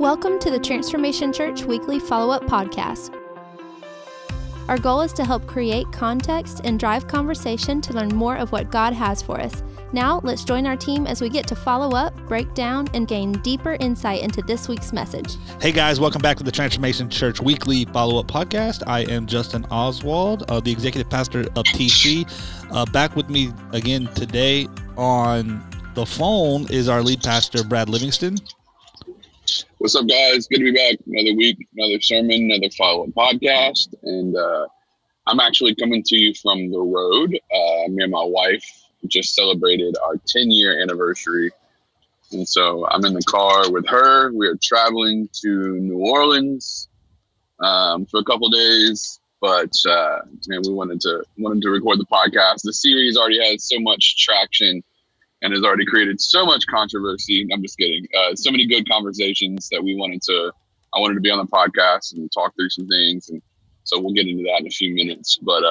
Welcome to the Transformation Church Weekly Follow-Up Podcast. Our goal is to help create context and drive conversation to learn more of what God has for us. Now, let's join our team as we get to follow up, break down, and gain deeper insight into this week's message. Hey guys, welcome back to the Transformation Church Weekly Follow-Up Podcast. I am Justin Oswald, the executive pastor of TC. Back with me again today on the phone is our lead pastor, Brad Livingston. What's up, guys? Good to be back. Another week, another sermon, another follow-up podcast. And I'm actually coming to you from the road. Me and my wife just celebrated our 10-year anniversary. And so I'm in the car with her. We are traveling to New Orleans for a couple days. But man, we wanted to record the podcast. The series already has so much traction and has already created so much controversy. I'm just kidding. So many good conversations that I wanted to be on the podcast and talk through some things. And so we'll get into that in a few minutes. But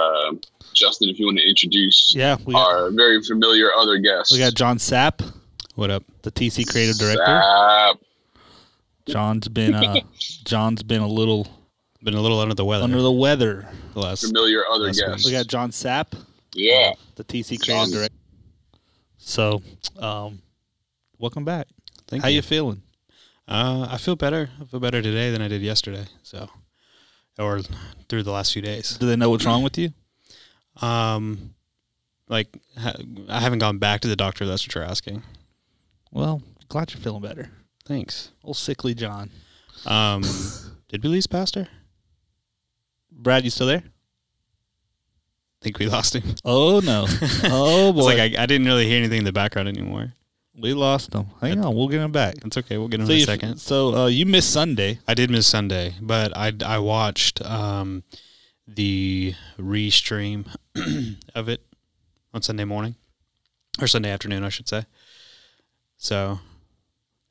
Justin, if you want to introduce our very familiar other guest. We got John Sapp. What up? The TC creative director. Sapp. John's been a little under the weather. The last familiar other guest. We got John Sapp. Yeah. The TC creative director. So, welcome back. How you feeling? I feel better. I feel better today than I did yesterday. So, or through the last few days. Do they know what's wrong with you? I haven't gone back to the doctor. That's what you're asking. Well, glad you're feeling better. Thanks. Old sickly John. Did we lose Pastor? Brad, you still there? I think we lost him. Oh, no. Oh, boy. I didn't really hear anything in the background anymore. We lost him. Hang on. We'll get him back. That's okay. We'll get him in a second. So you missed Sunday. I did miss Sunday, but I watched the restream of it on Sunday morning. Or Sunday afternoon, I should say. So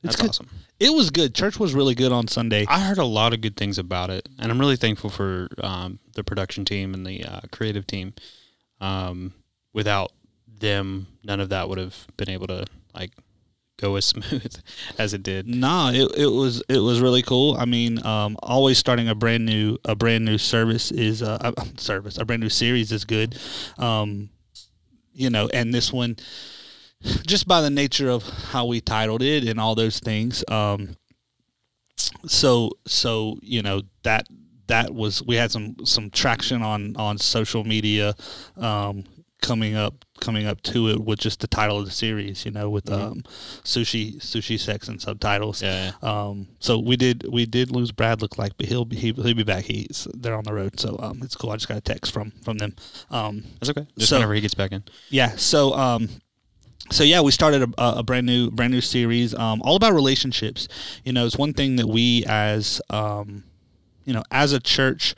that's awesome. It was good. Church was really good on Sunday. I heard a lot of good things about it, and I'm really thankful for the production team and the creative team. Without them, none of that would have been able to go as smooth as it did. Nah, it was really cool. I mean, always starting a brand new service is a brand new series is good. And this one, just by the nature of how we titled it and all those things, that was, we had some traction on social media coming up to it with just the title of the series, with sushi sex and subtitles. Yeah. So we did lose Brad, look like, but he'll be back. They're on the road, so it's cool. I just got a text from them. That's okay. Just whenever he gets back in. Yeah. So. So yeah, we started a brand new series, all about relationships. It's one thing that we as as a church,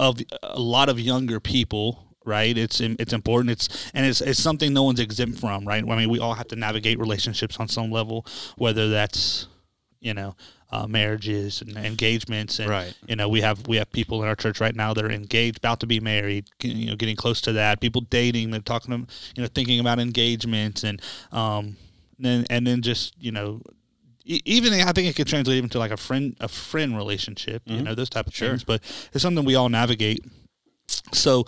of a lot of younger people, right? It's important. It's something no one's exempt from, right? I mean, we all have to navigate relationships on some level, whether that's marriages and engagements, and right. We have people in our church right now that are engaged, about to be married, getting close to that. People dating, they're talking to, thinking about engagements, and then just even I think it could translate even to like a friend relationship, those type of things. But it's something we all navigate. So.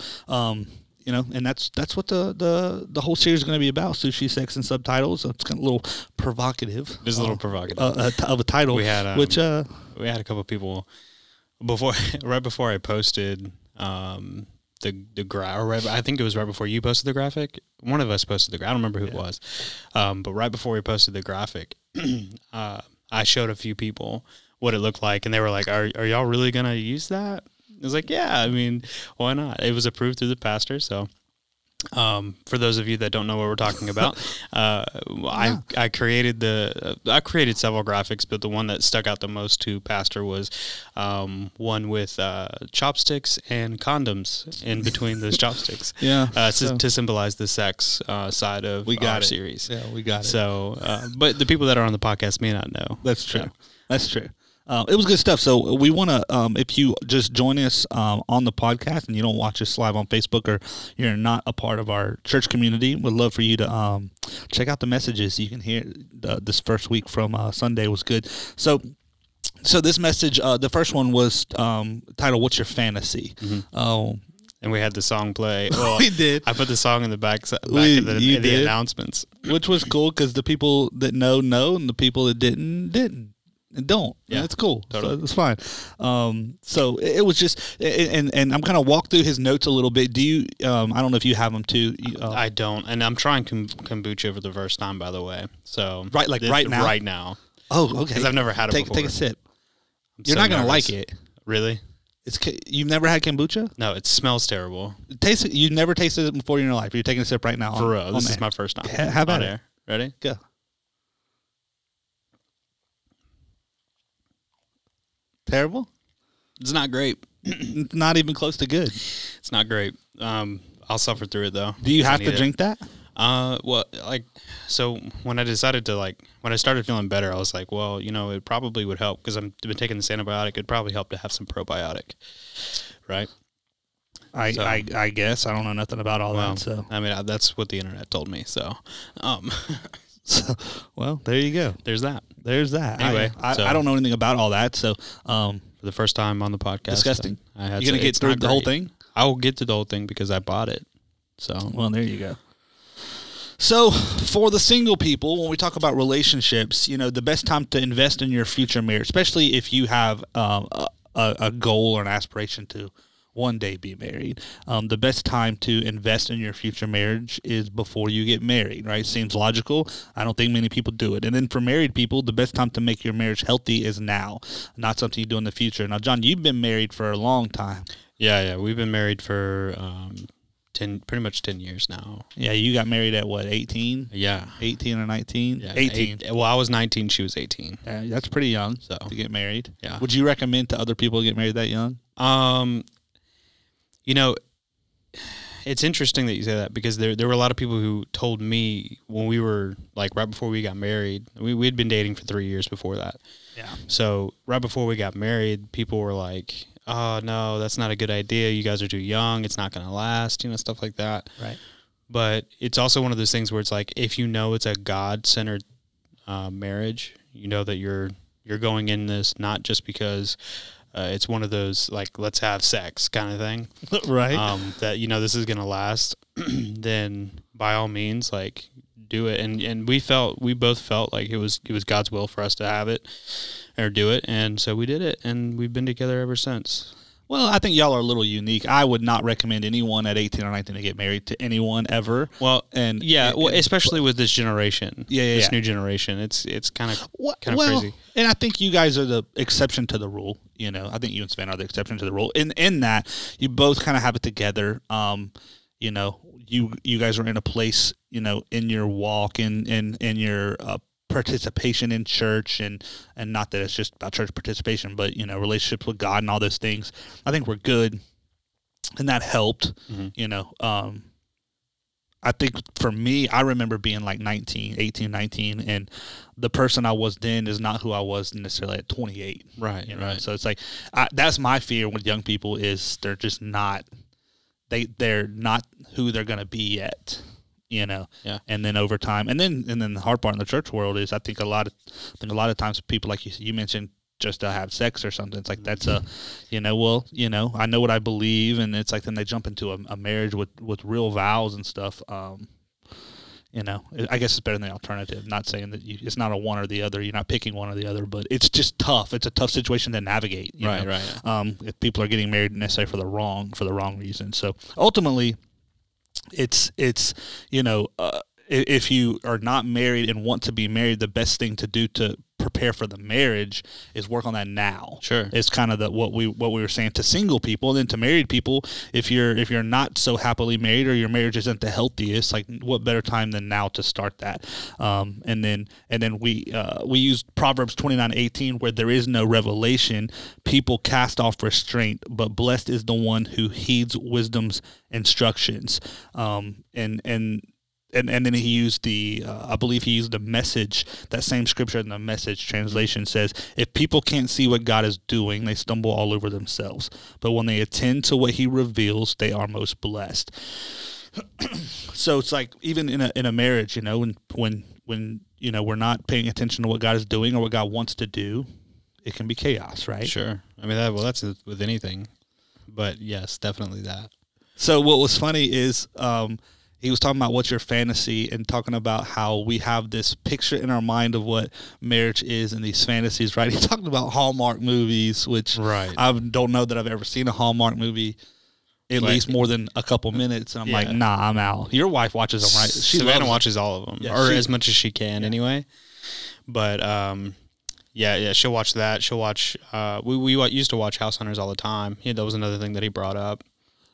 And that's what the whole series is going to be about: sushi, sex, and subtitles. So it's kind of a little provocative. It is a little provocative of a title. We had a couple of people right before I posted the graphic. I think it was right before you posted the graphic. One of us posted the graphic. I don't remember who it was, but right before we posted the graphic, I showed a few people what it looked like, and they were like, "Are y'all really going to use that?" I was like, yeah, I mean, why not? It was approved through the pastor. So for those of you that don't know what we're talking about, I created several graphics, but the one that stuck out the most to pastor was one with chopsticks and condoms in between those chopsticks. To symbolize the sex side of our series. Yeah, we got it. So, but the people that are on the podcast may not know. That's true. It was good stuff. So we want to, if you just join us on the podcast and you don't watch us live on Facebook or you're not a part of our church community, we'd love for you to check out the messages. You can hear this first week from Sunday was good. So this message, the first one was titled, "What's Your Fantasy?" Mm-hmm. And we had the song play. Well, we did. I put the song in the back of the announcements. Which was cool because the people that know, and the people that didn't. And don't. Yeah, it's cool. Totally. So it's fine. So it was just, and I'm kind of walk through his notes a little bit. Do you? I don't know if you have them too. I don't, and I'm trying kombucha for the first time, by the way. So right now. Oh, okay. Because I've never had it before. Take a sip. You're so not gonna nervous. Like it. Really? You've never had kombucha? No, it smells terrible. You've never tasted it before in your life. You're taking a sip right now. For real, this is my first time. How about it? Ready? Go. Terrible. It's not great. It's not even close to good. It's not great. I'll suffer through it though. Do you have to drink that? Well, so when I decided to when I started feeling better, I was like, well, it probably would help because I've been taking this antibiotic. It'd probably help to have some probiotic, right? I guess I don't know nothing about all that. So I mean, that's what the internet told me. So, So, well, there you go. There's that. Anyway, I don't know anything about all that. So, for the first time on the podcast, disgusting. You're gonna get through the whole thing. I will get to the whole thing because I bought it. So, well, there you go. So, for the single people, when we talk about relationships, the best time to invest in your future marriage, especially if you have a goal or an aspiration to one day be married. The best time to invest in your future marriage is before you get married, right? Seems logical. I don't think many people do it. And then for married people, the best time to make your marriage healthy is now, not something you do in the future. Now, John, you've been married for a long time. Yeah. We've been married for 10 years now. Yeah, you got married at what, 18? Yeah. 18 or 19? Yeah, 18. Well, I was 19, she was 18. Yeah, that's pretty young to get married. Yeah. Would you recommend to other people to get married that young? It's interesting that you say that because there were a lot of people who told me when we were right before we got married, we had been dating for 3 years before that. Yeah. So right before we got married, people were like, "Oh no, that's not a good idea. You guys are too young. It's not going to last," stuff like that. Right. But it's also one of those things where it's like, if it's a God-centered marriage, that you're going in this not just because it's one of those, let's have sex kind of thing. Right. That, this is going to last, then by all means, do it. And we both felt like it was God's will for us to have it or do it. And so we did it, and we've been together ever since. Well, I think y'all are a little unique. I would not recommend anyone at 18 or 19 to get married to anyone ever. Well, and especially with this generation, this new generation, it's kind of crazy. And I think you guys are the exception to the rule. I think you and Sven are the exception to the rule. In that, you both kind of have it together. You guys are in a place, in your walk and in your participation in church and not that it's just about church participation, but relationships with God and all those things. I think we're good, and that helped. Mm-hmm. I think for me, I remember being 18, 19, and the person I was then is not who I was necessarily at 28. Right. Right. So it's that's my fear with young people is they're just not they're not who they're gonna be yet. Yeah. And then over time, and then the hard part in the church world is I think a lot of times people like you mentioned just to have sex or something. It's like that's a, I know what I believe, and it's then they jump into a marriage with real vows and stuff. I guess it's better than the alternative. Not saying that it's not a one or the other. You're not picking one or the other, but it's just tough. It's a tough situation to navigate. Right. If people are getting married necessarily for the wrong reason, so ultimately. It's if you are not married and want to be married, the best thing to do to prepare for the marriage is work on that now. Sure. It's kind of what we were saying to single people, and then to married people, if you're not so happily married or your marriage isn't the healthiest, what better time than now to start that? And then we used Proverbs 29:18, where there is no revelation, people cast off restraint, but blessed is the one who heeds wisdom's instructions. and then he used the, I believe he used the Message, that same scripture in the Message translation says, if people can't see what God is doing, they stumble all over themselves. But when they attend to what he reveals, they are most blessed. So it's like, even in a marriage, you know, when you know, we're not paying attention to what God is doing or what God wants to do, it can be chaos, right? Sure. I mean, that's with anything, but yes, definitely that. So what was funny is, he was talking about what's your fantasy and talking about how we have this picture in our mind of what marriage is and these fantasies, right? He talked about Hallmark movies, which right. I don't know that I've ever seen a Hallmark movie at least more than a couple minutes. And I'm like, nah, I'm out. Your wife watches them, right? Savannah watches all of them, or as much as she can anyway. But she'll watch that. She'll watch we used to watch House Hunters all the time. Yeah, that was another thing that he brought up,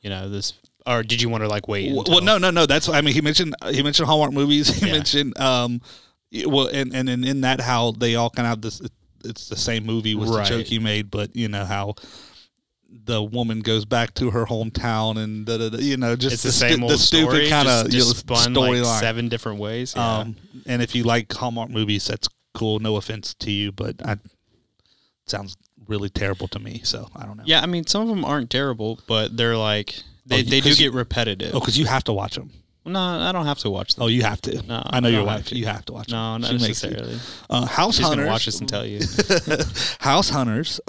you know, this. Or did you want to like wait? Well, no. That's I mean, he mentioned Hallmark movies. He mentioned and in that how they all kind of have this. It's the same movie was the joke he made, but you know how the woman goes back to her hometown and you know, just it's the same old the stupid kind of spun storyline like 7 different ways. Yeah. And if you like Hallmark movies, that's cool. No offense to you, but sounds really terrible to me. So I don't know. Yeah, I mean, some of them aren't terrible, but they're like. They do get repetitive. Oh, because you have to watch them. No, I don't have to watch them. Oh, you have to. No, I know your wife. You have to watch them. No, not necessarily. House Hunters. She's going to watch this and tell you. House Hunters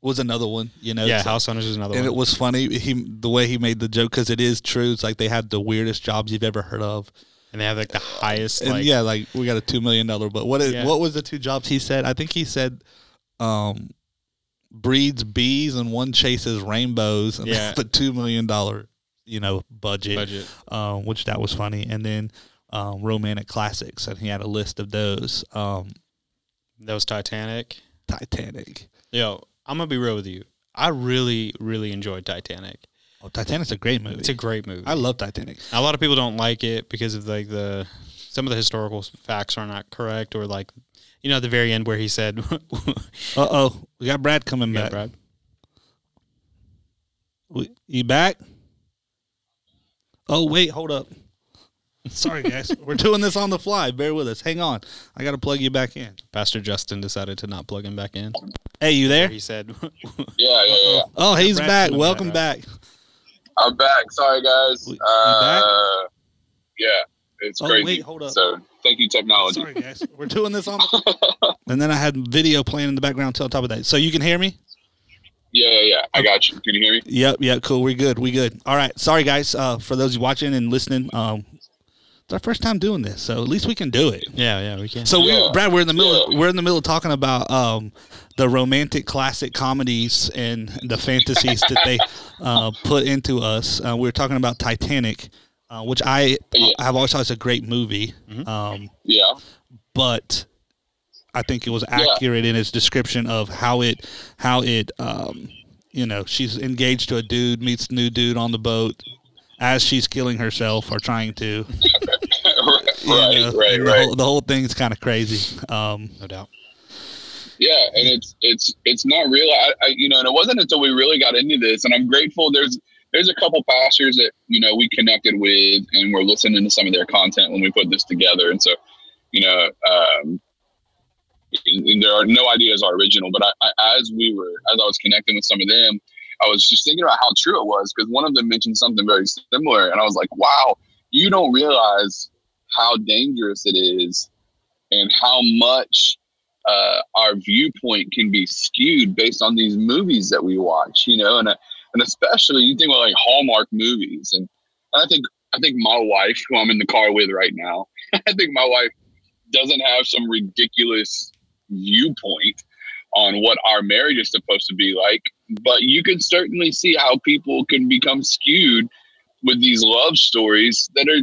was another one. You know, yeah, so, House Hunters was another one. And it was funny the way he made the joke, because it is true. It's like they have the weirdest jobs you've ever heard of. And they have like the highest. And yeah, like we got a $2 million. But what was the 2 jobs he said? I think he said... breeds bees and one chases rainbows, and that's the $2 million, you know, budget. Which that was funny. And then romantic classics, and he had a list of those. That was Titanic. Yo, I'm gonna be real with you. I really, really enjoyed Titanic. Oh, Titanic's a great movie. It's a great movie. I love Titanic. A lot of people don't like it because of like some of the historical facts are not correct, or like. You know, at the very end where he said... Uh-oh. We got Brad coming back. Brad. You back? Oh, wait. Hold up. Sorry, guys. We're doing this on the fly. Bear with us. Hang on. I got to plug you back in. Pastor Justin decided to not plug him back in. Hey, you there? He said... Yeah. Oh, he's back. Welcome back. I'm back. Sorry, guys. You back? Yeah. It's crazy. Wait. Hold up. So... Thank you, technology. Sorry, guys. We're doing this on the... And then I had video playing in the background on top of that. So you can hear me? Yeah. I got you. Can you hear me? Yep. Cool. We're good. All right. Sorry, guys. For those watching and listening, it's our first time doing this, so at least we can do it. Yeah, we can. So, Brad, we're in the middle of talking about the romantic classic comedies and the fantasies that they put into us. We were talking about Titanic. Which I have always thought is a great movie. Mm-hmm. But I think it was accurate in its description of how it you know, she's engaged to a dude, meets a new dude on the boat as she's killing herself or trying to. Right. The whole thing's kind of crazy. No doubt. Yeah, and it's not real. And it wasn't until we really got into this, and I'm grateful. There's a couple pastors that, you know, we connected with, and we're listening to some of their content when we put this together. And so, you know, there are no ideas are original, but as I was connecting with some of them, I was just thinking about how true it was, because one of them mentioned something very similar. And I was like, wow, you don't realize how dangerous it is and how much our viewpoint can be skewed based on these movies that we watch, you know, and especially you think about like Hallmark movies, and I think my wife, who I'm in the car with right now, I think my wife doesn't have some ridiculous viewpoint on what our marriage is supposed to be like, but you can certainly see how people can become skewed with these love stories that are,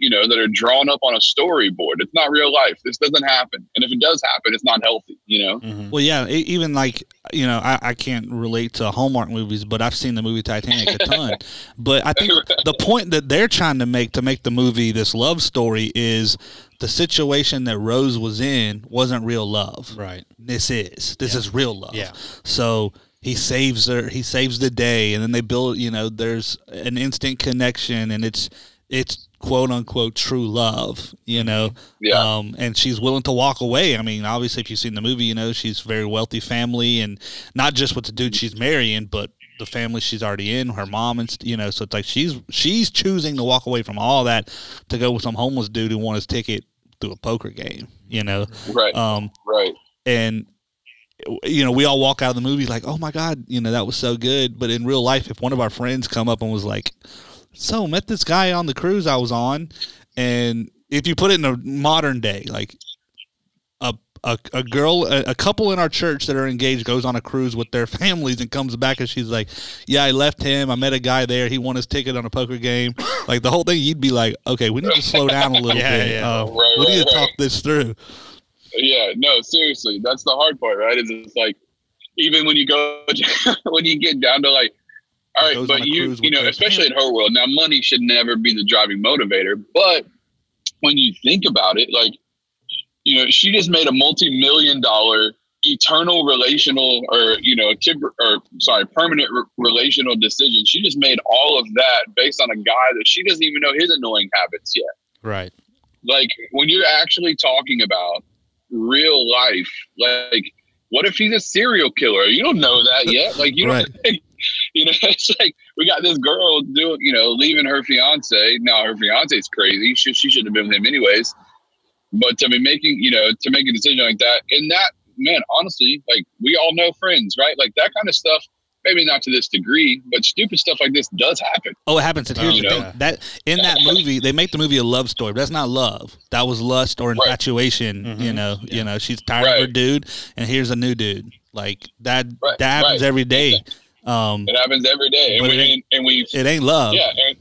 you know, that are drawn up on a storyboard. It's not real life. This doesn't happen. And if it does happen, it's not healthy, you know? Mm-hmm. Well, yeah, even like, you know, I can't relate to Hallmark movies, but I've seen the movie Titanic a ton. But I think the point that they're trying to make the movie this love story is the situation that Rose was in wasn't real love. Right. This is real love. Yeah. So he saves her. He saves the day. And then they build, you know, there's an instant connection, and it's quote unquote true love, you know. Yeah. And she's willing to walk away. I mean, obviously if you've seen the movie, you know, she's very wealthy family, and not just with the dude she's marrying, but the family she's already in, her mom, and you know, so it's like she's choosing to walk away from all that to go with some homeless dude who won his ticket through a poker game, you know. Right. Right. And you know, we all walk out of the movie like, oh my God, you know, that was so good. But in real life, if one of our friends come up and was like, so met this guy on the cruise I was on, and if you put it in a modern day, like a couple in our church that are engaged goes on a cruise with their families and comes back and she's like, yeah, I left him, I met a guy there, he won his ticket on a poker game, like the whole thing, you'd be like, okay, we need to slow down a little bit. Yeah. We need to talk this through. Yeah, no, seriously, that's the hard part, right? Is it's like, even when you go when you get down to like, all right, but you know, especially in her world now, money should never be the driving motivator. But when you think about it, like, you know, she just made a multi-million-dollar eternal relational, or you know, permanent relational decision. She just made all of that based on a guy that she doesn't even know his annoying habits yet. Right. Like when you're actually talking about real life, like what if he's a serial killer? You don't know that yet. Like you don't. Right. You know, it's like we got this girl doing, you know, leaving her fiance. Now her fiance's crazy. She shouldn't have been with him anyways. But to be making, you know, to make a decision like that, and that, man, honestly, like we all know friends, right? Like that kind of stuff. Maybe not to this degree, but stupid stuff like this does happen. Oh, it happens. And here's the thing. That in that movie, they make the movie a love story, but that's not love. That was lust or infatuation. Right. Mm-hmm. You know, yeah. You know, she's tired of her dude, and here's a new dude. Like that happens every day. Yeah. It happens every day, and it ain't love. Yeah, and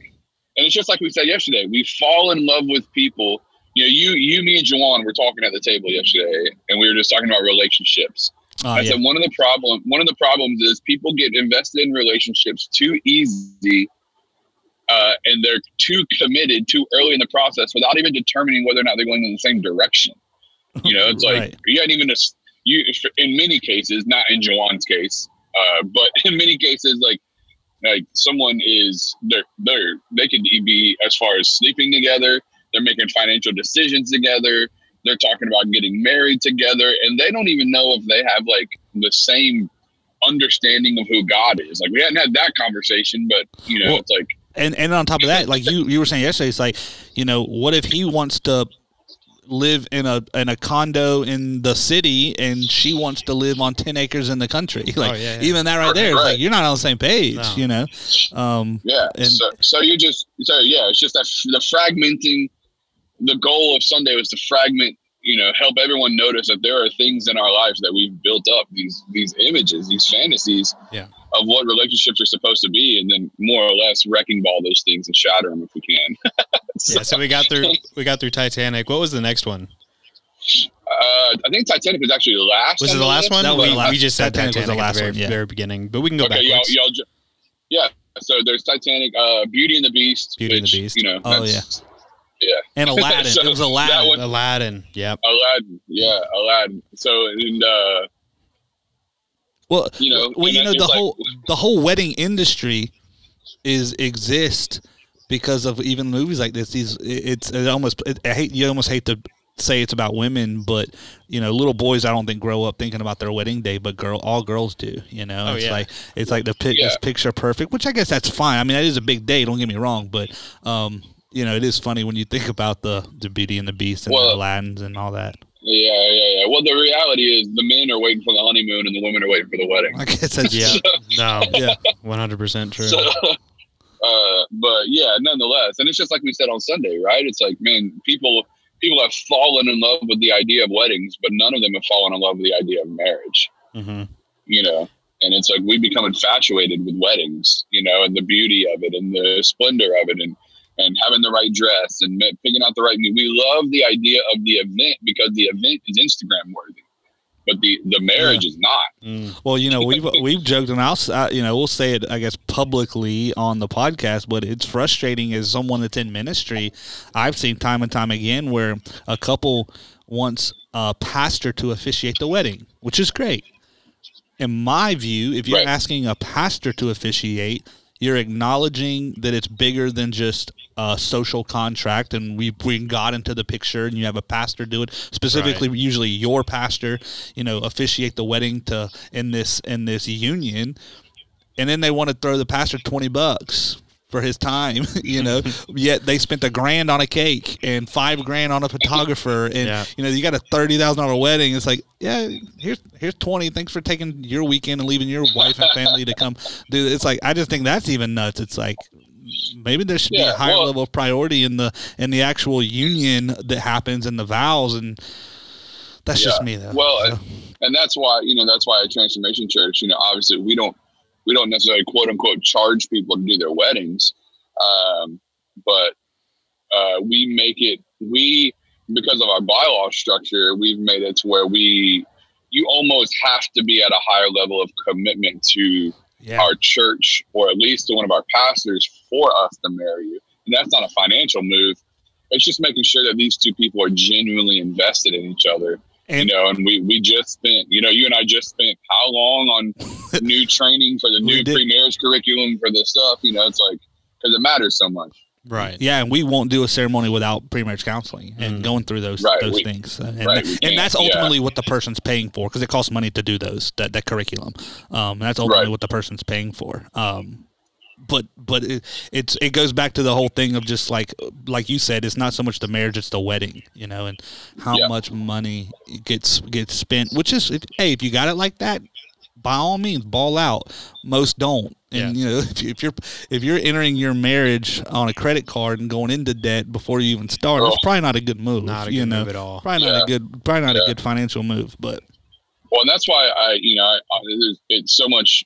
it's just like we said yesterday. We fall in love with people. You know, you, me, and Juwan were talking at the table yesterday, and we were just talking about relationships. I said one of the problems is people get invested in relationships too easy, and they're too committed too early in the process without even determining whether or not they're going in the same direction. You know, it's like you ain't even in many cases, not in Juwan's case. But in many cases, like someone is they could be as far as sleeping together. They're making financial decisions together. They're talking about getting married together, and they don't even know if they have like the same understanding of who God is. Like we hadn't had that conversation, but you know, it's like and on top of that, like you were saying yesterday, it's like, you know, what if he wants to live in a condo in the city and she wants to live on 10 acres in the country, like even that right there, it's like you're not on the same page. No. You know, it's just that the fragmenting. The goal of Sunday was to fragment, you know, help everyone notice that there are things in our lives that we've built up, these images, these fantasies of what relationships are supposed to be, and then more or less wrecking ball those things and shatter them if we can. So we got through Titanic. What was the next one? I think Titanic was actually the last. Was it the last one? No, we just said Titanic was the last one at the very beginning, but we can go back. Yeah. So there's Titanic, Beauty and the Beast. You know. Oh yeah. Yeah, and Aladdin. So it was Aladdin. Aladdin. Yeah. Aladdin. So and the whole wedding industry exists because of even movies like this. You almost hate to say it's about women, but you know, little boys I don't think grow up thinking about their wedding day, but all girls do. You know, it's like the it's picture perfect, which I guess that's fine. I mean, that is a big day. Don't get me wrong, but you know, it is funny when you think about the Beauty and the Beast and the Aladdins and all that. Yeah. Well, the reality is the men are waiting for the honeymoon and the women are waiting for the wedding. I guess that's, yeah, 100% true. So, but yeah, nonetheless, and it's just like we said on Sunday, right? It's like, man, people have fallen in love with the idea of weddings, but none of them have fallen in love with the idea of marriage. Mm-hmm. You know, and it's like we become infatuated with weddings, you know, and the beauty of it and the splendor of it and having the right dress and picking out the right music. We love the idea of the event because the event is Instagram worthy, but the marriage is not. Mm. Well, you know, we've joked, and we'll say it, I guess, publicly on the podcast, but it's frustrating as someone that's in ministry. I've seen time and time again where a couple wants a pastor to officiate the wedding, which is great. In my view, if you're asking a pastor to officiate, You're acknowledging that it's bigger than just a social contract, and we got into the picture, and you have a pastor do it, specifically right. Usually your pastor, you know, officiate the wedding to in this union, and then they want to throw the pastor $20 for his time, you know, yet they spent $1,000 on a cake and $5,000 on a photographer, and yeah. You know, you got a $30,000 wedding. It's like, yeah, here's 20. Thanks for taking your weekend and leaving your wife and family to come do this. It's like, I just think that's even nuts. It's like, maybe there should be a higher level of priority in the actual union that happens in the vows, and that's just me though. Well, so. And that's why at Transformation Church, you know, obviously we don't necessarily quote unquote charge people to do their weddings. But we make it, because of our bylaw structure, we've made it to where you almost have to be at a higher level of commitment to our church, or at least to one of our pastors, for us to marry you. And that's not a financial move. It's just making sure that these two people are genuinely invested in each other. And, you know, and we just spent, you know, you and I just spent how long on new training for the new pre-marriage curriculum for this stuff, you know, it's like, because it matters so much. Right. Yeah. And we won't do a ceremony without pre-marriage counseling and going through those things. And that's ultimately what the person's paying for, because it costs money to do that curriculum. And that's ultimately what the person's paying for. But it goes back to the whole thing of just like you said, it's not so much the marriage, it's the wedding, you know, and how much money gets spent, which is, if you got it like that, by all means, ball out. Most don't. And, you know, if you're entering your marriage on a credit card and going into debt before you even start, it's probably not a good move. Not a good move at all. Probably not a good financial move, but. Well, and that's why I have so much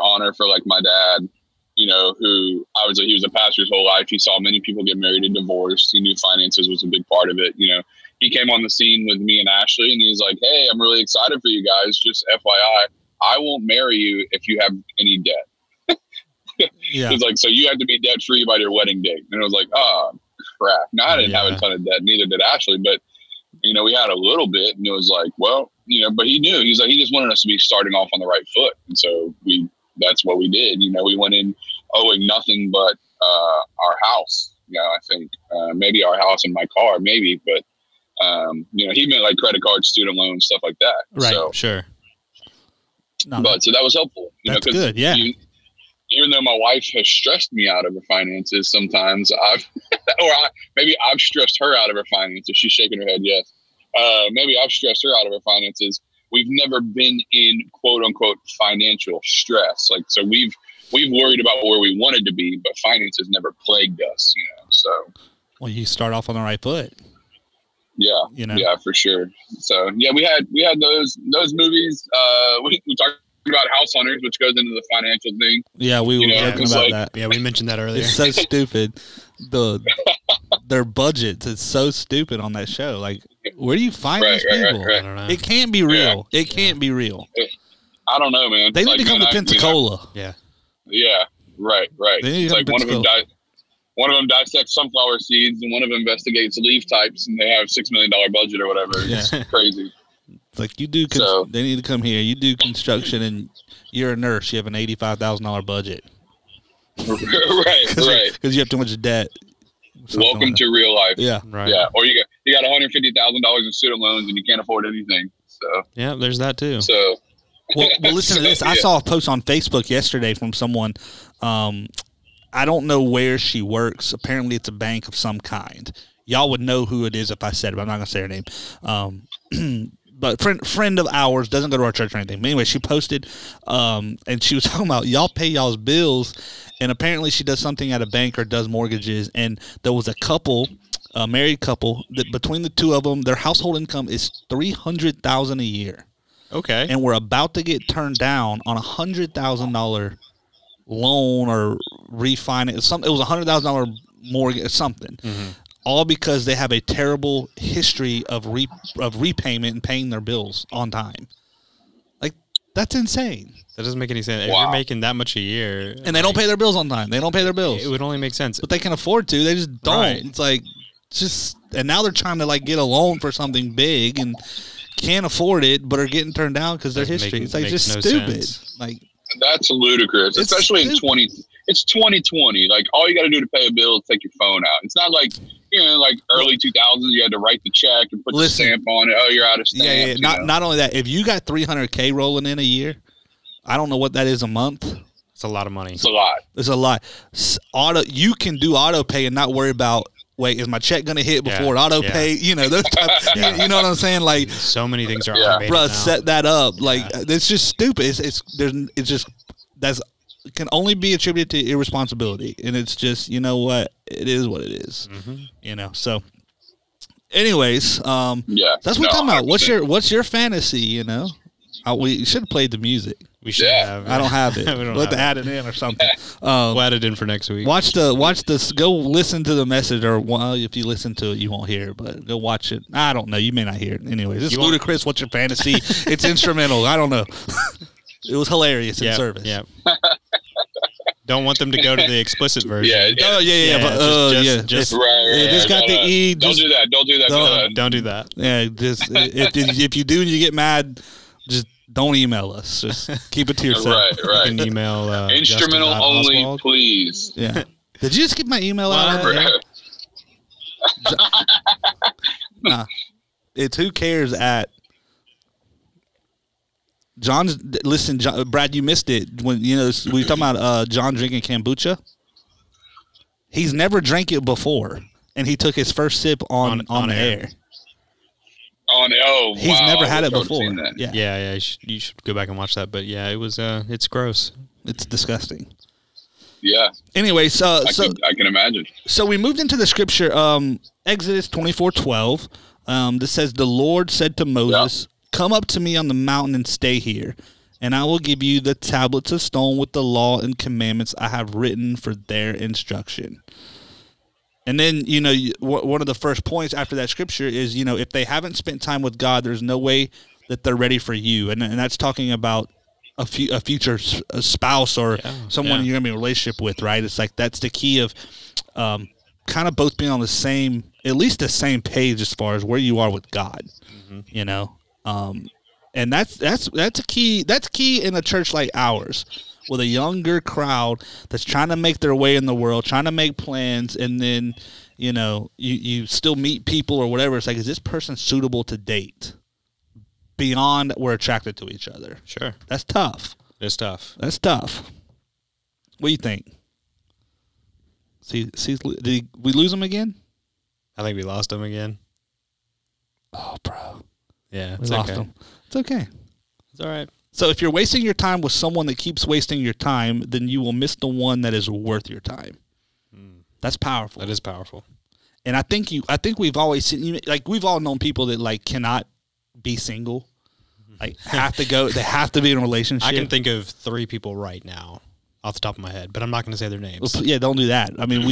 honor for like my dad. You know, who obviously he was a pastor his whole life. He saw many people get married and divorced. He knew finances was a big part of it. You know, he came on the scene with me and Ashley, and he was like, "Hey, I'm really excited for you guys. Just FYI, I won't marry you if you have any debt." He was like, "So you have to be debt free by your wedding date." And I was like, "Oh crap!" Now I didn't have a ton of debt. Neither did Ashley, but you know, we had a little bit, and it was like, well, you know, but he knew. He's like, he just wanted us to be starting off on the right foot, and so that's what we did. You know, we went in owing nothing but our house. You know, I think maybe our house and my car, maybe. But, you know, he meant like credit cards, student loans, stuff like that. Right, so, sure. No, so that was helpful. That's good, yeah. Even though my wife has stressed me out of her finances sometimes, I've stressed her out of her finances. She's shaking her head, yes. Maybe I've stressed her out of her finances. We've never been in quote unquote financial stress. Like, so we've worried about where we wanted to be, but finances never plagued us, you know? So. Well, you start off on the right foot. Yeah. You know? Yeah, for sure. So yeah, we had those movies. We talked about House Hunters, which goes into the financial thing. Yeah. We were talking about that. Yeah. We mentioned that earlier. It's so stupid. Their budgets. It's so stupid on that show. Like, where do you find these people? Right. I don't know. It can't be real. Yeah. It can't be real. I don't know, man. They need to come to Pensacola. You know, yeah. Right. It's like one of them dissects sunflower seeds, and one of them investigates leaf types, and they have a $6 million budget or whatever. It's crazy. It's like they need to come here. You do construction, and you're a nurse. You have an $85,000 budget. Right. Because you have too much debt. Welcome to real life. Yeah, right. Yeah, or you got $150,000 in student loans and you can't afford anything. So yeah, there's that too. So well listen to this. I saw a post on Facebook yesterday from someone. I don't know where she works. Apparently, it's a bank of some kind. Y'all would know who it is if I said it, but I'm not gonna say her name. But friend of ours, doesn't go to our church or anything. But anyway, she posted, and she was talking about y'all pay y'all's bills, and apparently she does something at a bank or does mortgages. And there was a married couple, that between the two of them, their household income is $300,000 a year. Okay, and we're about to get turned down on $100,000 loan or refinance. It was $100,000 mortgage or something. Mm-hmm. All because they have a terrible history of repayment and paying their bills on time. Like, that's insane. That doesn't make any sense. Wow. If you're making that much a year. And they don't pay their bills on time. They don't pay their bills. It would only make sense. But they can afford to. They just don't. Right. It's like, and now they're trying to, like, get a loan for something big and can't afford it, but are getting turned down because their history. It's, like, just no stupid. Sense. Like, that's ludicrous, especially in 20 it's 2020. Like, all you got to do to pay a bill is take your phone out. It's not like, you know, like early 2000s, you had to write the check and put the stamp on it. Oh, you're out of stamp. Yeah, yeah. Not only that, if you got $300K rolling in a year, I don't know what that is a month. It's a lot of money. It's a lot. It's a lot. You can do auto pay and not worry about, wait, is my check going to hit before auto pay? You know, those type, you know what I'm saying? Like, so many things are automated now. Bruh, set that up. Like, it's just stupid. It's just, that's, can only be attributed to irresponsibility, and it's just, you know what, it is what it is. Mm-hmm. You know, so anyways, that's what we're talking about. What's your fantasy? You know, we should have played the music. We should have it. I don't have it. We'll have to add it in or something. We'll add it in for next week. Watch this. Go listen to the message, or if you listen to it, you won't hear it, but go watch it. I don't know. You may not hear it. Anyways, it's ludicrous. What's your fantasy? It's instrumental. I don't know. It was hilarious in service. Yeah. Don't want them to go to the explicit version. Don't do that. Don't do that. Yeah, just if you do and you get mad, just don't email us. Just keep it to yourself. Right. You can email instrumental only, Oswald. Please. Yeah. Did you just get my email out? Nah. It's who cares at. Brad, you missed it when we were talking about John drinking kombucha. He's never drank it before, and he took his first sip on air. He's never had it before. Yeah. You should go back and watch that. But yeah, it was it's gross. It's disgusting. Yeah. Anyway, I can imagine. So we moved into the scripture, Exodus 24:12. This says, "The Lord said to Moses." Yeah. Come up to me on the mountain and stay here, and I will give you the tablets of stone with the law and commandments I have written for their instruction. And then, one of the first points after that scripture is, if they haven't spent time with God, there's no way that they're ready for you. And that's talking about a future spouse or someone you're going to be in a relationship with, right? It's like that's the key of kind of both being on at least the same page as far as where you are with God, and that's key in a church like ours, with a younger crowd that's trying to make their way in the world, trying to make plans, and then you still meet people or whatever. It's like, is this person suitable to date beyond we're attracted to each other? Sure, that's tough. It's tough. What do you think? Did we lose him again? I think we lost him again. Oh, bro. Yeah, it's okay. It's okay. It's all right. So if you're wasting your time with someone that keeps wasting your time, then you will miss the one that is worth your time. Mm. That's powerful. That is powerful. And I think we've always seen, like, we've all known people that, like, cannot be single. Like, they have to be in a relationship. I can think of three people right now off the top of my head, but I'm not going to say their names. Well, yeah, don't do that. I mean,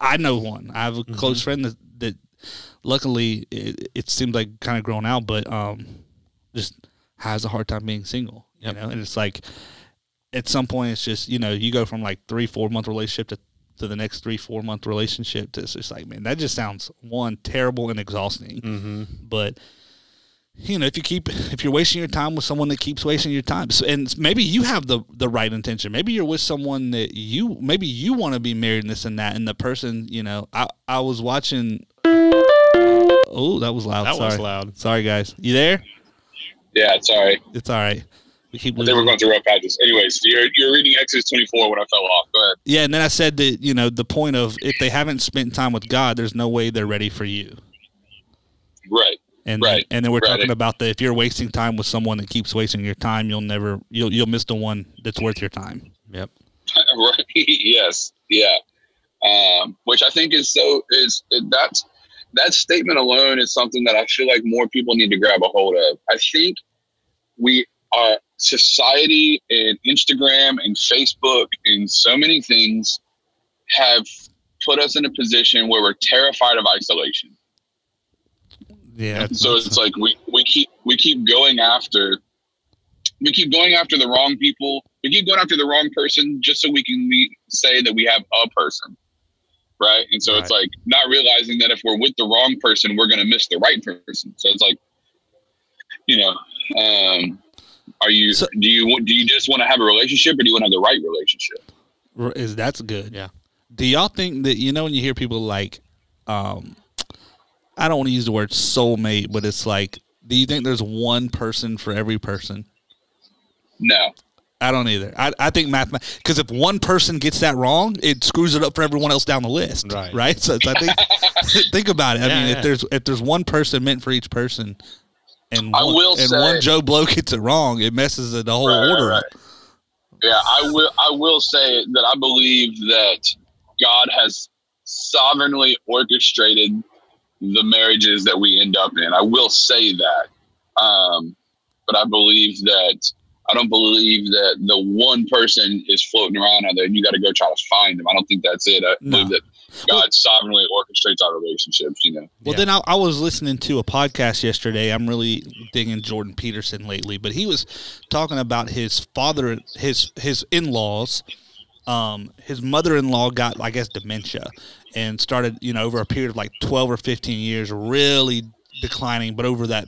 I know one. I have a close friend that luckily, it seems like kind of grown out, but just has a hard time being single. Yep. And it's like, at some point, it's just, you go from like 3-4 month relationship to the next 3-4 month relationship. It's just like, man, that just sounds terrible and exhausting. Mm-hmm. But if you're wasting your time with someone that keeps wasting your time, so, and maybe you have the right intention. Maybe you're with someone that you want to be married and this and that, and the person, I was watching. Oh, that was loud. Sorry, guys. You there? Yeah, it's all right. It's all right. They were going through rough patches. Anyways, you're reading Exodus 24 when I fell off. Go ahead. Yeah, and then I said that, the point of, if they haven't spent time with God, there's no way they're ready for you. Right. And then we're talking about that if you're wasting time with someone that keeps wasting your time, you'll miss the one that's worth your time. Yep. Right. Yes. Yeah. Which I think that statement alone is something that I feel like more people need to grab a hold of. I think society and Instagram and Facebook and so many things have put us in a position where we're terrified of isolation. Yeah. So it's like we keep going after the wrong people. We keep going after the wrong person just so we say that we have a person. Right. And so it's like not realizing that if we're with the wrong person, we're going to miss the right person. So it's like, do you just want to have a relationship, or do you want to have the right relationship? Is that's good. Yeah. Do y'all think that, you know, when you hear people like, I don't want to use the word soulmate, but it's like, do you think there's one person for every person? No. I don't either. I think mathematics, because if one person gets that wrong, it screws it up for everyone else down the list. Right. Right. So I think, think about it. I mean, if there's one person meant for each person, and one Joe Blow gets it wrong, it messes the whole order up. Yeah, I will say that I believe that God has sovereignly orchestrated the marriages that we end up in. I will say that, but I believe that. I don't believe that the one person is floating around out there and you got to go try to find them. I don't think that's it. I believe that God sovereignly orchestrates our relationships, you know? Well, then I was listening to a podcast yesterday. I'm really digging Jordan Peterson lately, but he was talking about his father, his in-laws. His mother-in-law got, I guess, dementia and started, you know, over a period of like 12 or 15 years, really declining, but over that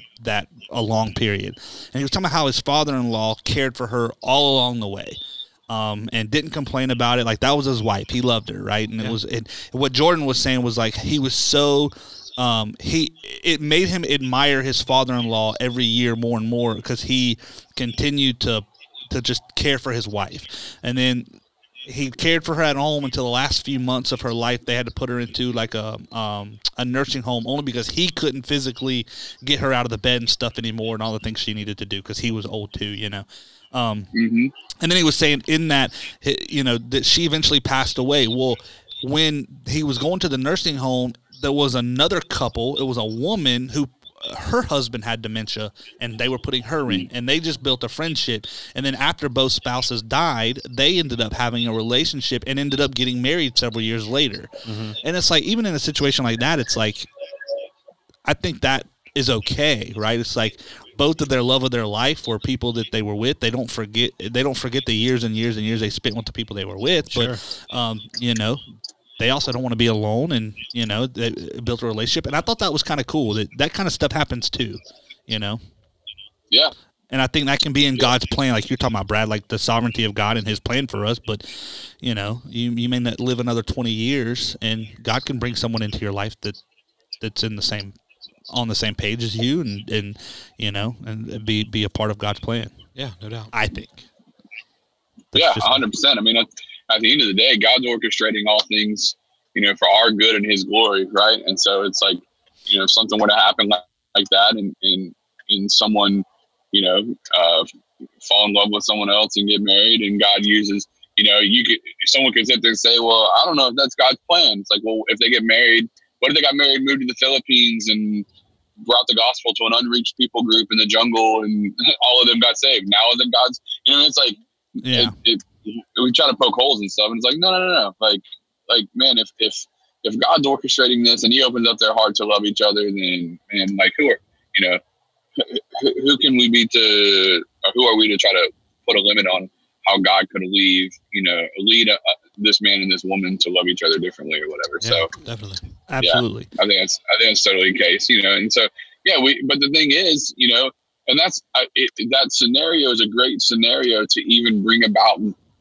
a long period. And he was talking about how his father-in-law cared for her all along the way, and didn't complain about it. Like, that was his wife. He loved her, right? And it was what Jordan was saying was like, he was so it made him admire his father-in-law every year more and more, because he continued to just care for his wife. And then he cared for her at home until the last few months of her life. They had to put her into like a nursing home, only because he couldn't physically get her out of the bed and stuff anymore, and all the things she needed to do, because he was old too, you know. And then he was saying in that, you know, that she eventually passed away. Well, when he was going to the nursing home, there was another couple. It was a woman who her husband had dementia, and they were putting her in, and they just built a friendship. And then after both spouses died, they ended up having a relationship and ended up getting married several years later. Mm-hmm. And it's like, even in a situation like that, it's like, I think that is okay, right? It's like, both of their love of their life were people that they were with. They don't forget the years and years and years they spent with the people they were with. Sure. But, you know, they also don't want to be alone, and, you know, they built a relationship. And I thought that was kind of cool, that kind of stuff happens too, you know? Yeah. And I think that can be in God's plan. Like you're talking about, Brad, like the sovereignty of God and his plan for us. But, you know, you may not live another 20 years, and God can bring someone into your life that's on the same page as you, and you know, and be a part of God's plan. Yeah, no doubt. I think. That's 100%. I mean, at the end of the day, God's orchestrating all things, you know, for our good and his glory, right? And so it's like, you know, if something were to happen like that, and someone, you know, fall in love with someone else and get married, and God uses, you know, someone could sit there and say, well, I don't know if that's God's plan. It's like, well, if they get married, what if they got married, moved to the Philippines, and brought the gospel to an unreached people group in the jungle, and all of them got saved? Now of them God's, you know, it's like, yeah. We try to poke holes and stuff, and it's like, no. Like, man, if God's orchestrating this and he opens up their heart to love each other, then, man, like, who are we to try to put a limit on how God could lead this man and this woman to love each other differently or whatever. Yeah, so definitely. Absolutely. Yeah, I think that's totally the case, you know? And so, yeah, but the thing is, you know, and that scenario is a great scenario to even bring about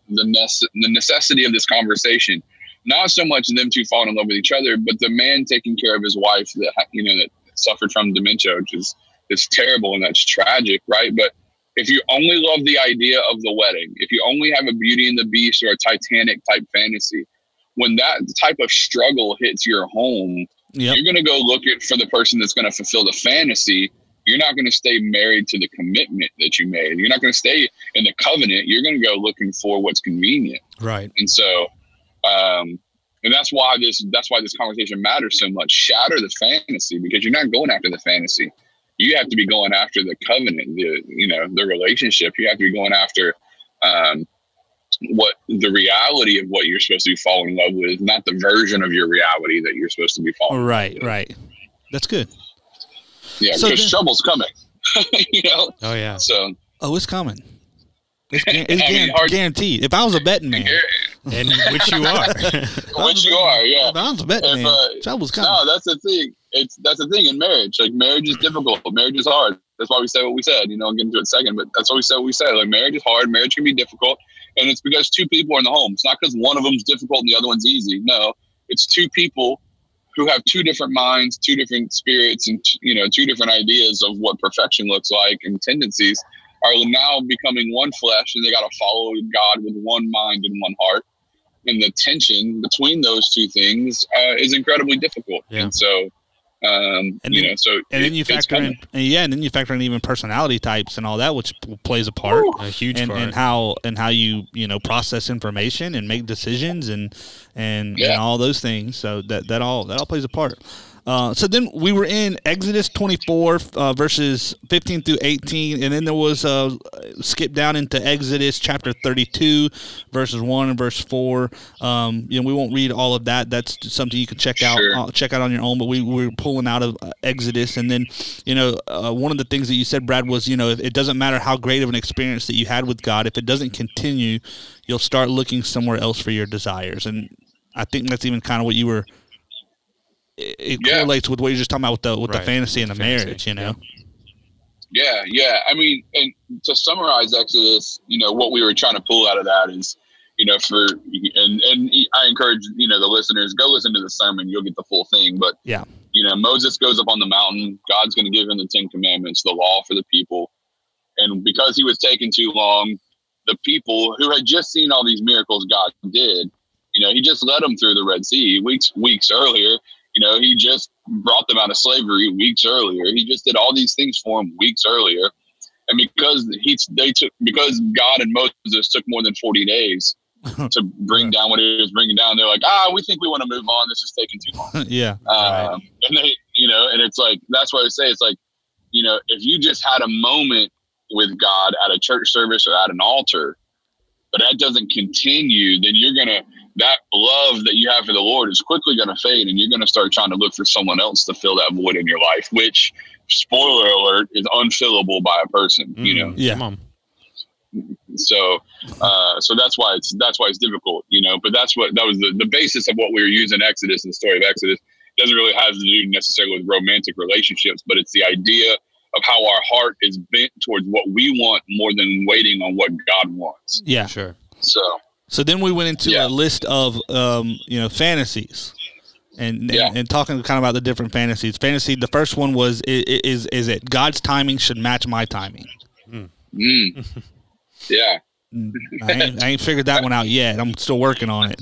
the necessity of this conversation. Not so much them two falling in love with each other, but the man taking care of his wife that, you know, that suffered from dementia, which is terrible, and that's tragic, right? But if you only love the idea of the wedding, if you only have a Beauty and the Beast or a Titanic type fantasy, when that type of struggle hits your home, you're going to go looking for the person that's going to fulfill the fantasy. You're not going to stay married to the commitment that you made. You're not going to stay in the covenant. You're going to go looking for what's convenient. Right. And so, and that's why this conversation matters so much. Shatter the fantasy, because you're not going after the fantasy. You have to be going after the covenant, the relationship. You have to be going after, what the reality of what you're supposed to be falling in love with, not the version of your reality that you're supposed to be falling in love with. Right. That's good. Yeah, so because trouble's coming. You know? Oh, yeah. So, it's coming. It's guaranteed. If I was a betting man. And which you are. Which you are, yeah. If I was a betting man, trouble's coming. No, that's the thing. That's the thing in marriage. Like, marriage is difficult. Marriage is hard. That's why we said what we said. You know, I'll get into it in a second, but that's why we said what we said. Like, marriage is hard. Marriage can be difficult. And it's because two people are in the home. It's not because one of them's difficult and the other one's easy. No, it's two people who have two different minds, two different spirits, and, you know, two different ideas of what perfection looks like, and tendencies are now becoming one flesh, and they got to follow God with one mind and one heart. And the tension between those two things is incredibly difficult. Yeah. And so, and then you factor in even personality types and all that, which plays a part, a huge part, and how you process information and make decisions and all those things. So that all plays a part. So then we were in Exodus 24, verses 15 through 18, and then there was a skip down into Exodus chapter 32, verses 1 and verse 4. We won't read all of that. That's something you can check out on your own, but we were pulling out of Exodus. And then, one of the things that you said, Brad, was, it doesn't matter how great of an experience that you had with God. If it doesn't continue, you'll start looking somewhere else for your desires. And I think that's even kind of what you were – It correlates with what you're just talking about with the fantasy and the marriage, Yeah. I mean, and to summarize Exodus, what we were trying to pull out of that is, and I encourage, the listeners, go listen to the sermon. You'll get the full thing. But, Moses goes up on the mountain. God's going to give him the 10 commandments, the law for the people. And because he was taking too long, the people who had just seen all these miracles God did, he just led them through the Red Sea weeks earlier. He just brought them out of slavery weeks earlier. He just did all these things for them weeks earlier. And because God and Moses took more than 40 days to bring down what he was bringing down, they're like, we think we want to move on. This is taking too long. And they, and it's like, that's why I say, it's like, if you just had a moment with God at a church service or at an altar, but that doesn't continue, then you're going to, that love that you have for the Lord is quickly going to fade, and you're going to start trying to look for someone else to fill that void in your life, which, spoiler alert, is unfillable by a person, Yeah. So that's why it's difficult, but that was the basis of what we were using Exodus and the story of Exodus. It doesn't really have to do necessarily with romantic relationships, but it's the idea of how our heart is bent towards what we want more than waiting on what God wants. Yeah, sure. So then we went into a list of, fantasies and talking kind of about the different fantasies. The first one was, is it God's timing should match my timing? Yeah. I ain't figured that one out yet. I'm still working on it.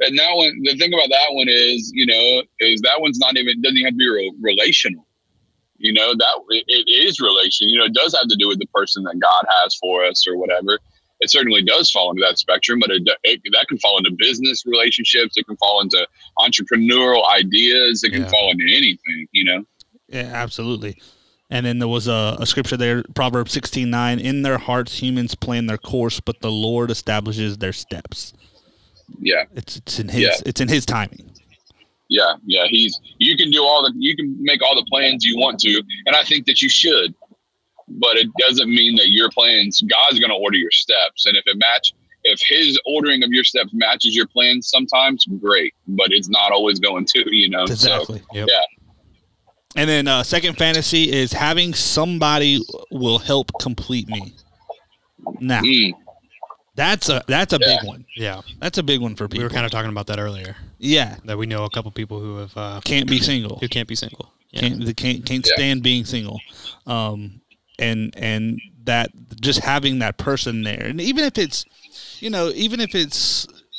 And that one, the thing about that one is, is that one's not even, doesn't even have to be relational. That it is relational. It does have to do with the person that God has for us or whatever. It certainly does fall into that spectrum, but it that can fall into business relationships. It can fall into entrepreneurial ideas. It can fall into anything, Yeah, absolutely. And then there was a scripture there, Proverbs 16:9. In their hearts, humans plan their course, but the Lord establishes their steps. Yeah, it's in His timing. Yeah. You can do you can make all the plans you want to, and I think that you should. But it doesn't mean that your plans, God's going to order your steps. And if His ordering of your steps matches your plans sometimes, great. But it's not always going to, Exactly. So, yep. Yeah. And then second fantasy is having somebody will help complete me. Now, that's a big one. Yeah. That's a big one for people. We were kind of talking about that earlier. Yeah. That we know a couple people who have... can't be single. Who can't be single. Yeah. Can't stand being single. And that just having that person there, and even if it's,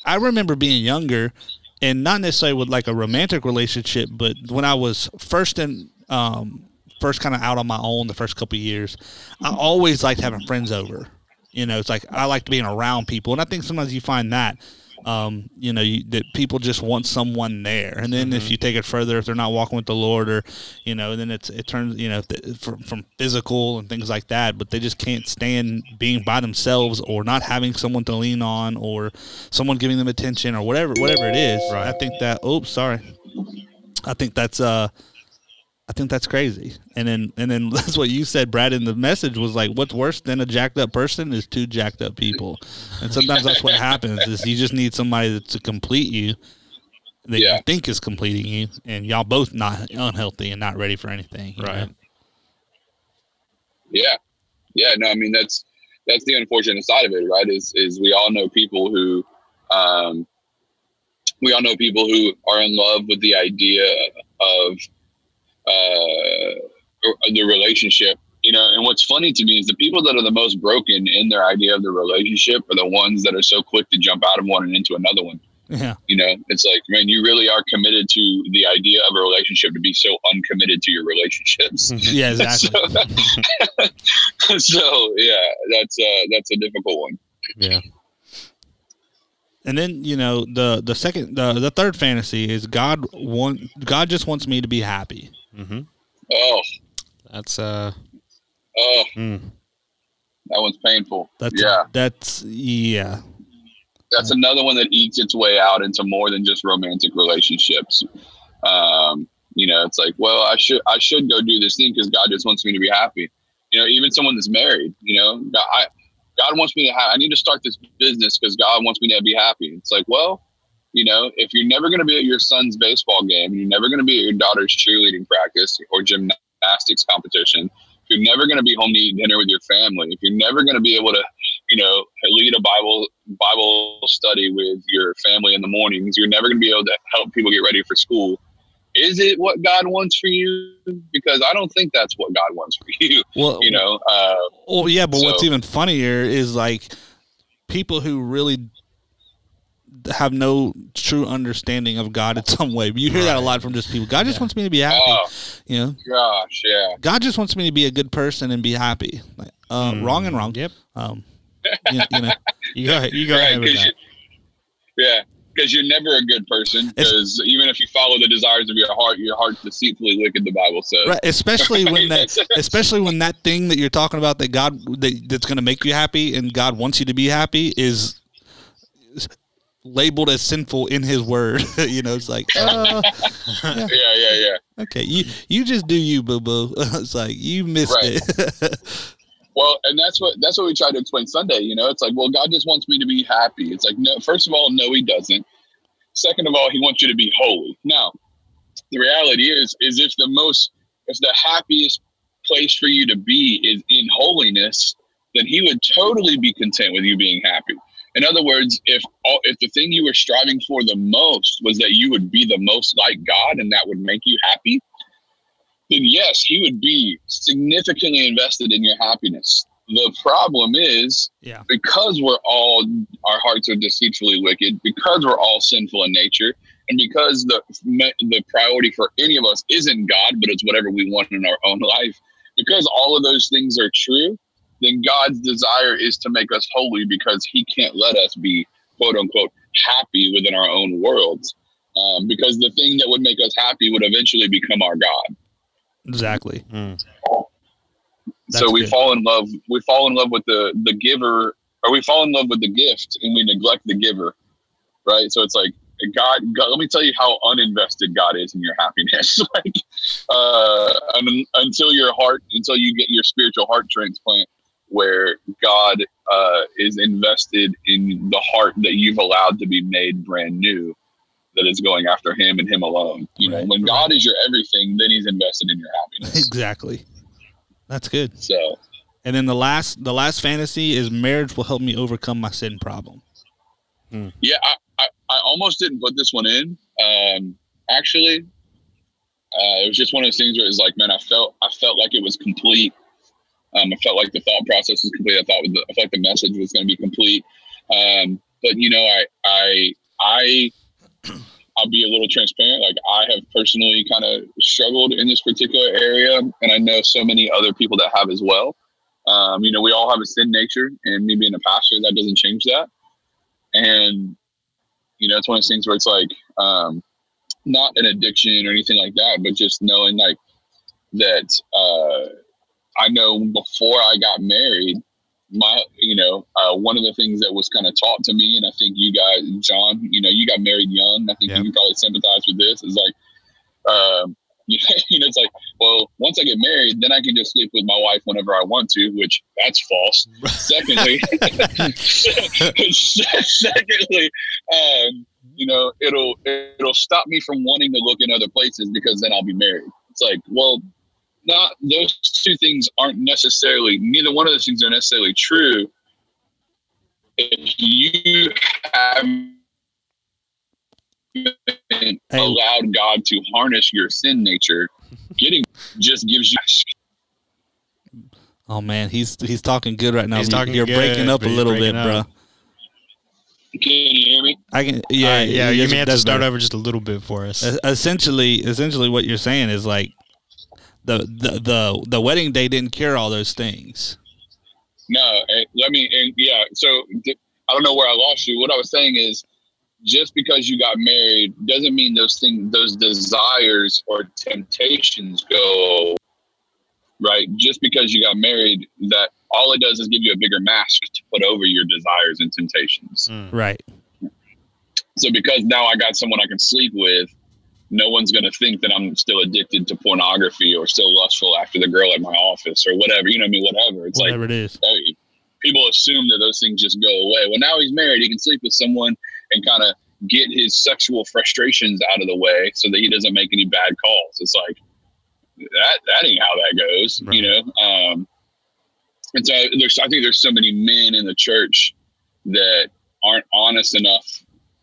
I remember being younger, and not necessarily with like a romantic relationship, but when I was first kind of out on my own, the first couple of years, I always liked having friends over. It's like I liked being around people, and I think sometimes you find that. That people just want someone there, and then if you take it further, if they're not walking with the Lord, or then it turns from physical and things like that. But they just can't stand being by themselves, or not having someone to lean on, or someone giving them attention, or whatever it is. Right. I think that's crazy. And then that's what you said, Brad, in the message was like, what's worse than a jacked up person is two jacked up people. And sometimes that's what happens is you just need somebody to complete you that you think is completing you, and y'all both not unhealthy and not ready for anything. Right. Yeah. No, I mean, that's the unfortunate side of it, right? Is we all know people who, are in love with the idea of the relationship, you know. And what's funny to me is the people that are the most broken in their idea of the relationship are the ones that are so quick to jump out of one and into another one. Yeah. You know, it's like, man, you really are committed to the idea of a relationship to be so uncommitted to your relationships. Yeah, exactly. So yeah, that's a difficult one. Yeah. And then, you know, the third fantasy is God just wants me to be happy. Mm-hmm. Oh, that's that one's painful. That's another one that eats its way out into more than just romantic relationships. You know, it's like, well, I should go do this thing because God just wants me to be happy. You know, even someone that's married, you know, God wants me to I need to start this business because God wants me to be happy. It's like, well, you know, if you're never going to be at your son's baseball game, you're never going to be at your daughter's cheerleading practice or gymnastics competition, if you're never going to be home to eat dinner with your family, if you're never going to be able to, you know, lead a Bible study with your family in the mornings, you're never going to be able to help people get ready for school. Is it what God wants for you? Because I don't think that's what God wants for you. Well, you know? Well, yeah, but so, what's even funnier is like people who really have no true understanding of God in some way. You hear that a lot from just people. God just wants me to be happy. Oh, you know? Gosh, yeah. God just wants me to be a good person and be happy. Like, wrong. Yep. You know, you go right, ahead with that. Yeah. Because you're never a good person. Because even if you follow the desires of your heart's deceitfully wicked. The Bible says, right, especially when that, especially when that thing that you're talking about that God that's going to make you happy and God wants you to be happy is labeled as sinful in His Word. You know, it's like, yeah. Okay, you just do you, boo boo. It's like you missed it. Well, and that's what we tried to explain Sunday. You know, it's like, well, God just wants me to be happy. It's like, no, first of all, no, He doesn't. Second of all, He wants you to be holy. Now, the reality is if the happiest place for you to be is in holiness, then He would totally be content with you being happy. In other words, if the thing you were striving for the most was that you would be the most like God and that would make you happy, then yes, He would be significantly invested in your happiness. The problem is because our hearts are deceitfully wicked, because we're all sinful in nature, and because the priority for any of us isn't God, but it's whatever we want in our own life, because all of those things are true, then God's desire is to make us holy because He can't let us be, quote unquote, happy within our own worlds, because the thing that would make us happy would eventually become our God. Exactly. Mm. So we fall in love. We fall in love with the giver, or we fall in love with the gift, and we neglect the giver, right? So it's like God. Let me tell you how uninvested God is in your happiness. Like, until you get your spiritual heart transplant, where God is invested in the heart that you've allowed to be made brand new, that is going after Him and Him alone. You know, when God is your everything, then He's invested in your happiness. Exactly. That's good. So, and then the last fantasy is marriage will help me overcome my sin problem. Hmm. Yeah. I almost didn't put this one in. It was just one of those things where it was like, man, I felt like it was complete. I felt like the thought process was complete. I felt like the message was going to be complete. But you know, I'll be a little transparent. Like, I have personally kind of struggled in this particular area, and I know so many other people that have as well. You know, we all have a sin nature, and me being a pastor, that doesn't change that. And, you know, it's one of those things where it's like, not an addiction or anything like that, but just knowing like that, I know before I got married, one of the things that was kind of taught to me, and I think you guys, John, you know, you got married young. I think you can probably sympathize with this. Is like, you know, it's like, well, once I get married, then I can just sleep with my wife whenever I want to, which that's false. Secondly, you know, it'll stop me from wanting to look in other places because then I'll be married. It's like, well, not, those two things aren't necessarily, neither one of those things are necessarily true. If you haven't allowed God to harness your sin nature, getting just gives you. Oh man, he's talking good right now. You're breaking up a little bit, bro. Can you hear me? I can. Yeah, yeah. You may have to start over just a little bit for us. Essentially, what you're saying is like the wedding day didn't cure all those things. No, I mean, and yeah. So I don't know where I lost you. What I was saying is, just because you got married doesn't mean those things, those desires or temptations go away, right? Just because you got married, that all it does is give you a bigger mask to put over your desires and temptations. Mm. Right. So because now I got someone I can sleep with, no one's going to think that I'm still addicted to pornography or still lustful after the girl at my office or whatever, you know what I mean? Whatever. It's whatever like, it is. Hey, people assume that those things just go away. Well, now he's married. He can sleep with someone and kind of get his sexual frustrations out of the way so that he doesn't make any bad calls. It's like, that ain't how that goes, right. You know? And so I think there's so many men in the church that aren't honest enough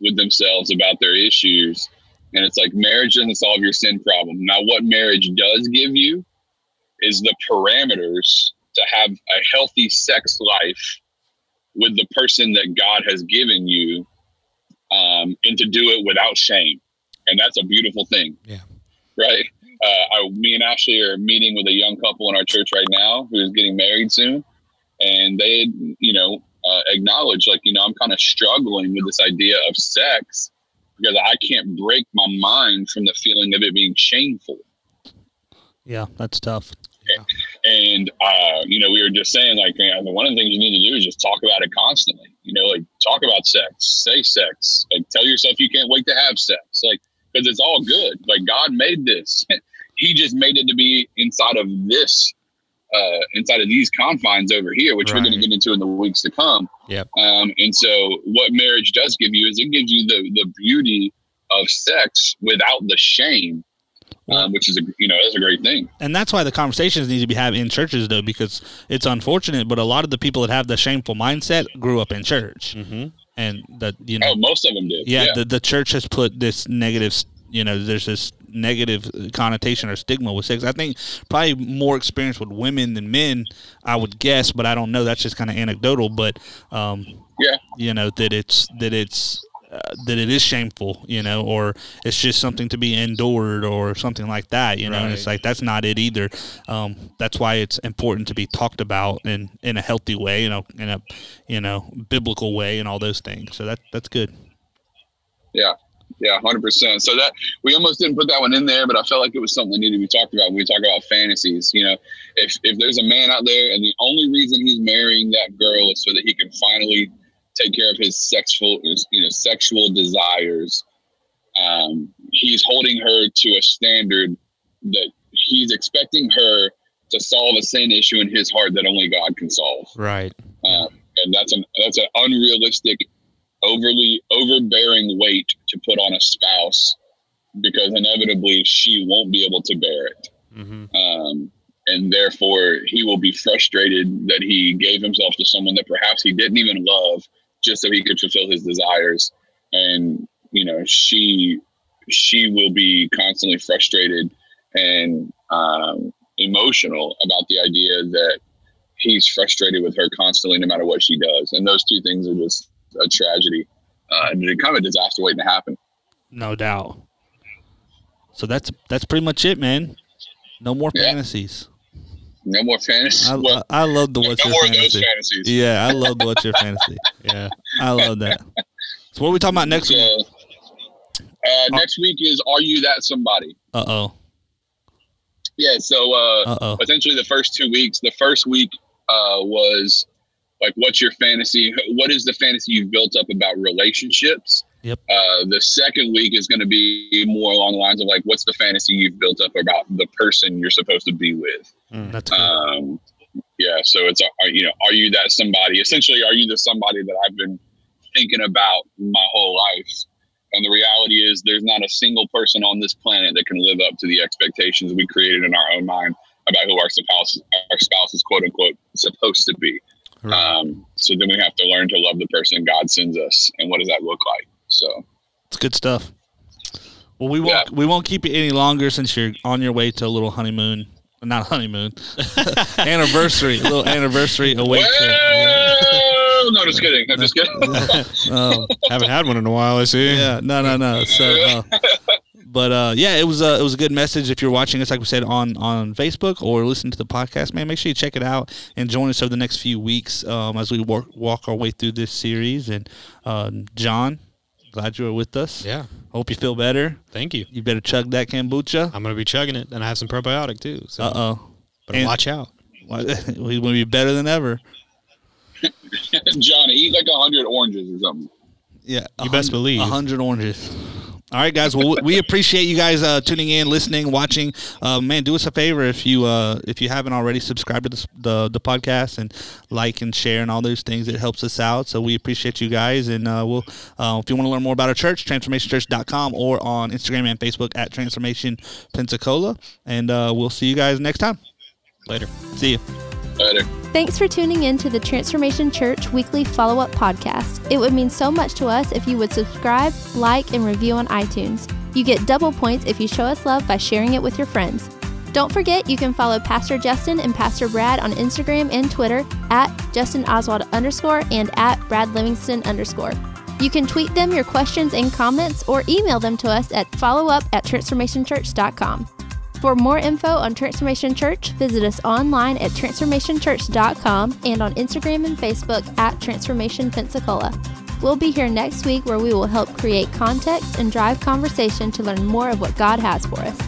with themselves about their issues. And it's like, marriage doesn't solve your sin problem. Now, what marriage does give you is the parameters to have a healthy sex life with the person that God has given you, and to do it without shame. And that's a beautiful thing. Yeah. Right. Me and Ashley are meeting with a young couple in our church right now who's getting married soon. And they, acknowledge, like, I'm kind of struggling with this idea of sex because I can't break my mind from the feeling of it being shameful. Yeah, that's tough. Yeah. And we were just saying, like, one of the things you need to do is just talk about it constantly. Talk about sex, say sex, like, tell yourself you can't wait to have sex. Like, because it's all good. Like, God made this. He just made it to be inside of this, inside of these confines over here, which right. We're going to get into in the weeks to come. Yep. And so what marriage does give you is it gives you the beauty of sex without the shame, which is, that's a great thing. And that's why the conversations need to be had in churches, though, because it's unfortunate, but a lot of the people that have the shameful mindset grew up in church. Mm-hmm. And most of them did. Yeah, yeah. The church has put this negative, there's this negative connotation or stigma with sex. I think probably more experience with women than men, I would guess, but I don't know. That's just kind of anecdotal. But that it is shameful, or it's just something to be endured or something like that, right. And it's like, that's not it either. That's why it's important to be talked about in a healthy way, in a, biblical way and all those things. So that's good. Yeah. Yeah. 100%. So that we almost didn't put that one in there, but I felt like it was something that needed to be talked about when we talk about fantasies. If there's a man out there and the only reason he's marrying that girl is so that he can finally take care of his sexual desires. He's holding her to a standard that he's expecting her to solve a sin issue in his heart that only God can solve. Right. And that's an unrealistic, overbearing weight to put on a spouse because inevitably she won't be able to bear it. Mm-hmm. And therefore he will be frustrated that he gave himself to someone that perhaps he didn't even love, just so he could fulfill his desires. And, she will be constantly frustrated and emotional about the idea that he's frustrated with her constantly, no matter what she does. And those two things are just a tragedy and kind of a disaster waiting to happen. No doubt. So that's pretty much it, man. No more fantasies. No more fantasies. I love the what's your fantasy. Yeah, I love the what's your fantasy. Yeah, I love that. So what are we talking about next week? Next week is Are You That Somebody? Uh-oh. Yeah, so essentially the first 2 weeks. The first week was like, what's your fantasy? What is the fantasy you've built up about relationships? Yep. The second week is going to be more along the lines of like, what's the fantasy you've built up about the person you're supposed to be with? That's cool. Yeah. So it's, are you that somebody? Essentially, are you the somebody that I've been thinking about my whole life? And the reality is there's not a single person on this planet that can live up to the expectations we created in our own mind about who our spouse is quote unquote supposed to be. Right. So then we have to learn to love the person God sends us, and what does that look like? So it's good stuff. Well, we won't keep you any longer since you're on your way to a little honeymoon. Not honeymoon, anniversary, a little anniversary away. Well, no, just kidding. I'm just kidding. Haven't had one in a while, I see. Yeah, no. So, but it was a good message. If you're watching us, like we said, on Facebook or listening to the podcast, man, make sure you check it out and join us over the next few weeks as we walk our way through this series. And John, glad you were with us. Yeah. Hope you feel better. Thank you. You better chug that kombucha. I'm going to be chugging it, and I have some probiotic, too. So. Uh-oh. But watch out. We're going to be better than ever. Johnny, eat like 100 oranges or something. Yeah. You best believe. 100 oranges. All right, guys. Well, we appreciate you guys tuning in, listening, watching. Man, do us a favor if you haven't already, subscribe to the podcast and like and share and all those things. It helps us out. So we appreciate you guys. And we'll if you want to learn more about our church, transformationchurch.com or on Instagram and Facebook at Transformation Pensacola. And we'll see you guys next time. Later. See you. Later. Thanks for tuning in to the Transformation Church Weekly Follow-Up Podcast. It would mean so much to us if you would subscribe, like, and review on iTunes. You get double points if you show us love by sharing it with your friends. Don't forget, you can follow Pastor Justin and Pastor Brad on Instagram and Twitter at JustinOswald_ and at BradLivingston_. You can tweet them your questions and comments or email them to us at followup@transformationchurch.com. For more info on Transformation Church, visit us online at transformationchurch.com and on Instagram and Facebook at Transformation Pensacola. We'll be here next week where we will help create context and drive conversation to learn more of what God has for us.